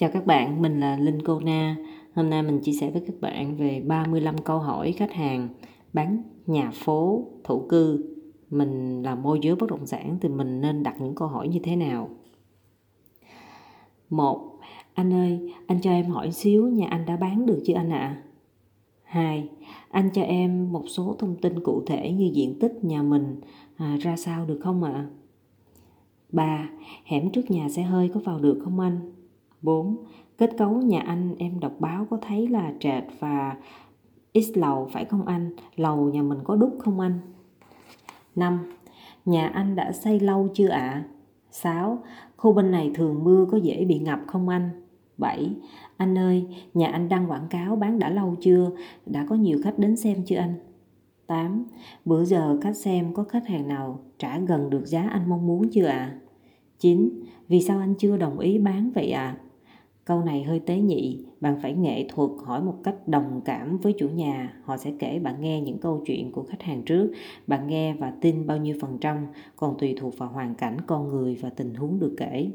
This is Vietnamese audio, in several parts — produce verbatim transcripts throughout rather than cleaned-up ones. Chào các bạn, mình là Linh Cô Na. Hôm nay mình chia sẻ với các bạn về ba mươi lăm câu hỏi khách hàng bán nhà phố, thổ cư. Mình là môi giới bất động sản thì mình nên đặt những câu hỏi như thế nào? Một. Anh ơi, anh cho em hỏi xíu nhà anh đã bán được chưa anh ạ? Hai. Anh cho em một số thông tin cụ thể như diện tích nhà mình à, ra sao được không ạ? Ba. Hẻm trước nhà xe hơi có vào được không anh? Bốn. Kết cấu nhà anh em đọc báo có thấy là trệt và ít lầu phải không anh? Lầu nhà mình có đúc không anh? Năm. Nhà anh đã xây lâu chưa ạ? Sáu. Khu bên này thường mưa có dễ bị ngập không anh? Bảy. Anh ơi, nhà anh đăng quảng cáo bán đã lâu chưa? Đã có nhiều khách đến xem chưa anh? Tám. Bữa giờ khách xem có khách hàng nào trả gần được giá anh mong muốn chưa ạ? Chín. Vì sao anh chưa đồng ý bán vậy ạ? À? Câu này hơi tế nhị, bạn phải nghệ thuật hỏi một cách đồng cảm với chủ nhà. Họ sẽ kể bạn nghe những câu chuyện của khách hàng trước, bạn nghe và tin bao nhiêu phần trăm, còn tùy thuộc vào hoàn cảnh con người và tình huống được kể.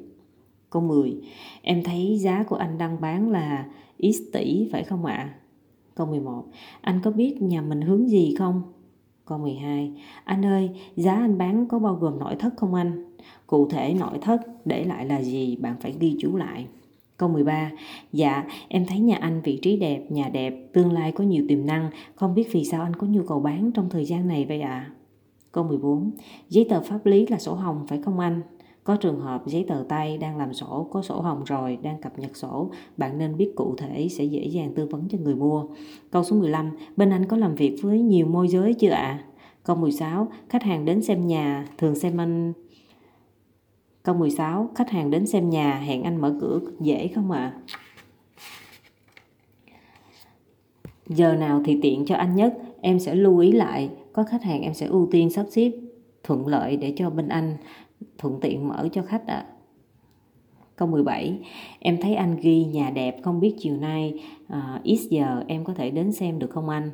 Câu mười. Em thấy giá của anh đang bán là ít tỷ phải không ạ? À? Câu mười một. Anh có biết nhà mình hướng gì không? Câu mười hai. Anh ơi, giá anh bán có bao gồm nội thất không anh? Cụ thể nội thất để lại là gì bạn phải ghi chú lại. Câu mười ba. Dạ, em thấy nhà anh vị trí đẹp, nhà đẹp, tương lai có nhiều tiềm năng, không biết vì sao anh có nhu cầu bán trong thời gian này vậy ạ? À? Câu mười bốn. Giấy tờ pháp lý là sổ hồng phải không anh? Có trường hợp giấy tờ tay đang làm sổ, có sổ hồng rồi, đang cập nhật sổ, bạn nên biết cụ thể sẽ dễ dàng tư vấn cho người mua. Câu số mười lăm. Bên anh có làm việc với nhiều môi giới chưa ạ? À? Câu mười sáu. Khách hàng đến xem nhà, thường xem anh... Câu mười sáu. Khách hàng đến xem nhà, hẹn anh mở cửa dễ không ạ? À? Giờ nào thì tiện cho anh nhất, em sẽ lưu ý lại, có khách hàng em sẽ ưu tiên sắp xếp thuận lợi để cho bên anh thuận tiện mở cho khách ạ. À. Câu mười bảy. Em thấy anh ghi nhà đẹp, không biết chiều nay à, ít giờ em có thể đến xem được không anh?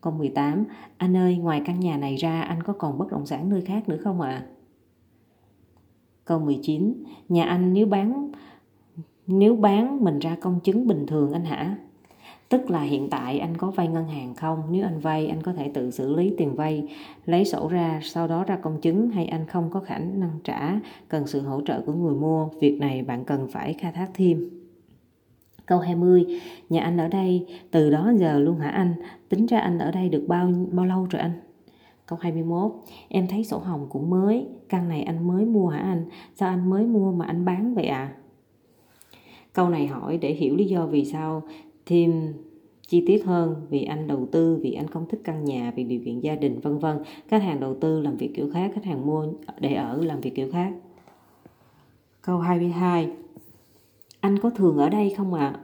Câu mười tám. Anh ơi, ngoài căn nhà này ra anh có còn bất động sản nơi khác nữa không ạ? À? Câu mười chín. Nhà anh nếu bán nếu bán mình ra công chứng bình thường anh hả? Tức là hiện tại anh có vay ngân hàng không? Nếu anh vay, anh có thể tự xử lý tiền vay, lấy sổ ra, sau đó ra công chứng, hay anh không có khả năng trả, cần sự hỗ trợ của người mua. Việc này bạn cần phải khai thác thêm. Câu hai mươi. Nhà anh ở đây từ đó giờ luôn hả anh? Tính ra anh ở đây được bao bao lâu rồi anh? Câu hai mươi mốt. Em thấy sổ hồng cũng mới, căn này anh mới mua hả anh? Sao anh mới mua mà anh bán vậy ạ? À? Câu này hỏi để hiểu lý do vì sao thêm chi tiết hơn, vì anh đầu tư, vì anh không thích căn nhà, vì điều kiện gia đình vân vân. Khách hàng đầu tư làm việc kiểu khác, khách hàng mua để ở làm việc kiểu khác. Câu hai mươi hai. Anh có thường ở đây không ạ? À?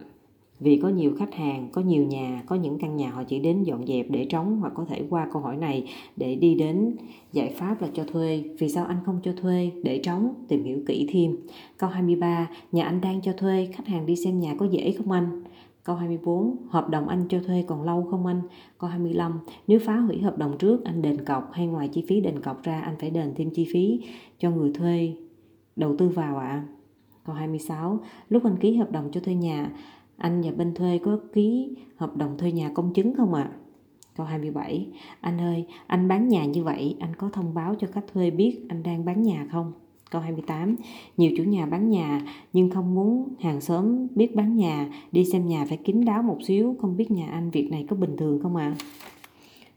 Vì có nhiều khách hàng, có nhiều nhà, có những căn nhà họ chỉ đến dọn dẹp để trống, hoặc có thể qua câu hỏi này để đi đến giải pháp là cho thuê. Vì sao anh không cho thuê, để trống, tìm hiểu kỹ thêm. Câu hai mươi ba. Nhà anh đang cho thuê, khách hàng đi xem nhà có dễ không anh? Câu hai mươi bốn. Hợp đồng anh cho thuê còn lâu không anh? Câu hai mươi lăm. Nếu phá hủy hợp đồng trước, anh đền cọc hay ngoài chi phí đền cọc ra, anh phải đền thêm chi phí cho người thuê đầu tư vào ạ? À? Câu hai mươi sáu. Lúc anh ký hợp đồng cho thuê nhà, anh và bên thuê có ký hợp đồng thuê nhà công chứng không ạ? À? Câu hai mươi bảy. Anh ơi, anh bán nhà như vậy, anh có thông báo cho khách thuê biết anh đang bán nhà không? Câu hai mươi tám. Nhiều chủ nhà bán nhà nhưng không muốn hàng xóm biết bán nhà, đi xem nhà phải kín đáo một xíu, không biết nhà anh việc này có bình thường không ạ? À?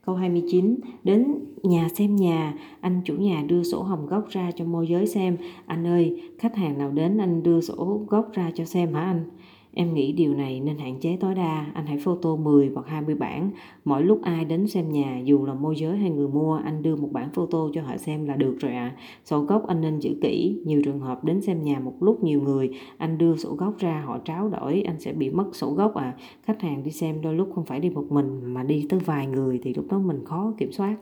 Câu hai mươi chín. Đến nhà xem nhà, anh chủ nhà đưa sổ hồng gốc ra cho môi giới xem. Anh ơi, khách hàng nào đến anh đưa sổ gốc ra cho xem hả anh? Em nghĩ điều này nên hạn chế tối đa, anh hãy photo mười hoặc hai mươi bản. Mỗi lúc ai đến xem nhà, dù là môi giới hay người mua, anh đưa một bản photo cho họ xem là được rồi ạ. À. Sổ gốc anh nên giữ kỹ, nhiều trường hợp đến xem nhà một lúc nhiều người, anh đưa sổ gốc ra họ tráo đổi, anh sẽ bị mất sổ gốc ạ. À. Khách hàng đi xem đôi lúc không phải đi một mình mà đi tới vài người thì lúc đó mình khó kiểm soát.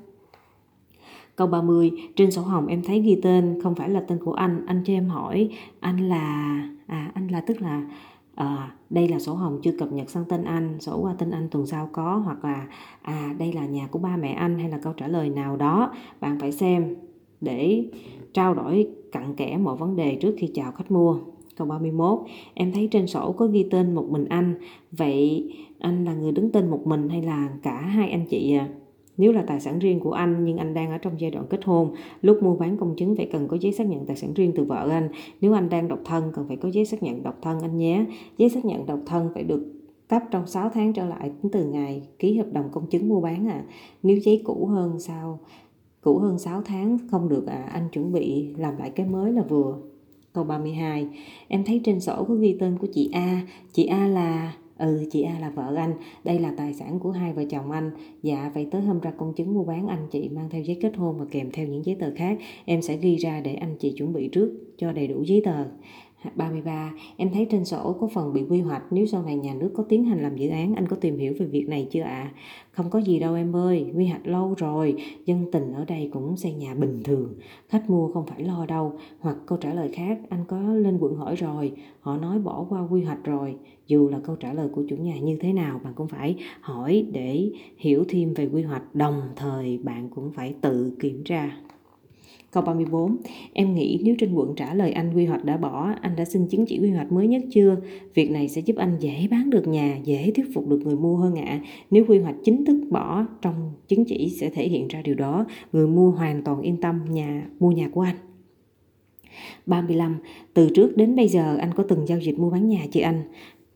Câu ba mươi. Trên sổ hồng em thấy ghi tên, không phải là tên của anh, anh cho em hỏi, anh là... À, anh là tức là... À, đây là sổ hồng chưa cập nhật sang tên anh, sổ qua tên anh tuần sau có, hoặc là à đây là nhà của ba mẹ anh, hay là câu trả lời nào đó bạn phải xem để trao đổi cặn kẽ mọi vấn đề trước khi chào khách mua. Câu ba mươi mốt. Em thấy trên sổ có ghi tên một mình anh. Vậy anh là người đứng tên một mình hay là cả hai anh chị à? Nếu là tài sản riêng của anh nhưng anh đang ở trong giai đoạn kết hôn, lúc mua bán công chứng phải cần có giấy xác nhận tài sản riêng từ vợ anh. Nếu anh đang độc thân cần phải có giấy xác nhận độc thân anh nhé. Giấy xác nhận độc thân phải được cấp trong sáu tháng trở lại tính từ ngày ký hợp đồng công chứng mua bán à. Nếu giấy cũ hơn sao? Cũ hơn sáu tháng không được à, anh chuẩn bị làm lại cái mới là vừa. Câu ba mươi hai. Em thấy trên sổ có ghi tên của chị A. Chị A là... Ừ, chị A là vợ anh. Đây là tài sản của hai vợ chồng anh. Dạ, vậy tới hôm ra công chứng mua bán, anh chị mang theo giấy kết hôn và kèm theo những giấy tờ khác. Em sẽ ghi ra để anh chị chuẩn bị trước cho đầy đủ giấy tờ. ba mươi ba. Em thấy trên sổ có phần bị quy hoạch. Nếu sau này nhà nước có tiến hành làm dự án, anh có tìm hiểu về việc này chưa ạ? À? Không có gì đâu em ơi, quy hoạch lâu rồi. Dân tình ở đây cũng xây nhà bình thường. Khách mua không phải lo đâu. Hoặc câu trả lời khác, anh có lên quận hỏi rồi. Họ nói bỏ qua quy hoạch rồi. Dù là câu trả lời của chủ nhà như thế nào, bạn cũng phải hỏi để hiểu thêm về quy hoạch. Đồng thời bạn cũng phải tự kiểm tra. Câu ba mươi bốn. Em nghĩ nếu trên quận trả lời anh quy hoạch đã bỏ, anh đã xin chứng chỉ quy hoạch mới nhất chưa? Việc này sẽ giúp anh dễ bán được nhà, dễ thuyết phục được người mua hơn ạ. Nếu quy hoạch chính thức bỏ, trong chứng chỉ sẽ thể hiện ra điều đó. Người mua hoàn toàn yên tâm nhà mua nhà của anh. ba mươi lăm. Từ trước đến bây giờ anh có từng giao dịch mua bán nhà chưa anh?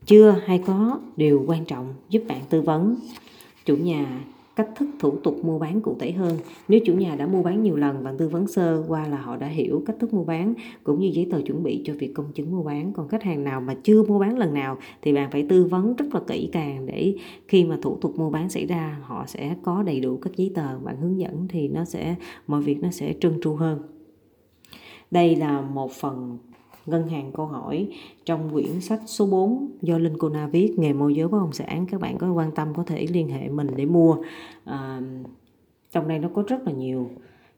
Chưa hay có điều quan trọng giúp bạn tư vấn chủ nhà cách thức thủ tục mua bán cụ thể hơn. Nếu chủ nhà đã mua bán nhiều lần, bạn tư vấn sơ qua là họ đã hiểu cách thức mua bán cũng như giấy tờ chuẩn bị cho việc công chứng mua bán. Còn khách hàng nào mà chưa mua bán lần nào thì bạn phải tư vấn rất là kỹ càng để khi mà thủ tục mua bán xảy ra họ sẽ có đầy đủ các giấy tờ. Bạn hướng dẫn thì nó sẽ mọi việc nó sẽ trơn tru hơn. Đây là một phần ngân hàng câu hỏi trong quyển sách số bốn do Linh Cô Na viết, nghề môi giới bất động sản. Các bạn có quan tâm có thể liên hệ mình để mua. À, trong đây nó có rất là nhiều,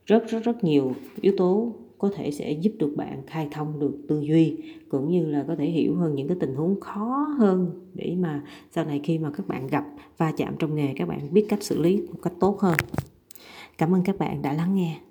rất rất rất nhiều yếu tố có thể sẽ giúp được bạn khai thông được tư duy cũng như là có thể hiểu hơn những cái tình huống khó hơn để mà sau này khi mà các bạn gặp va chạm trong nghề các bạn biết cách xử lý một cách tốt hơn. Cảm ơn các bạn đã lắng nghe.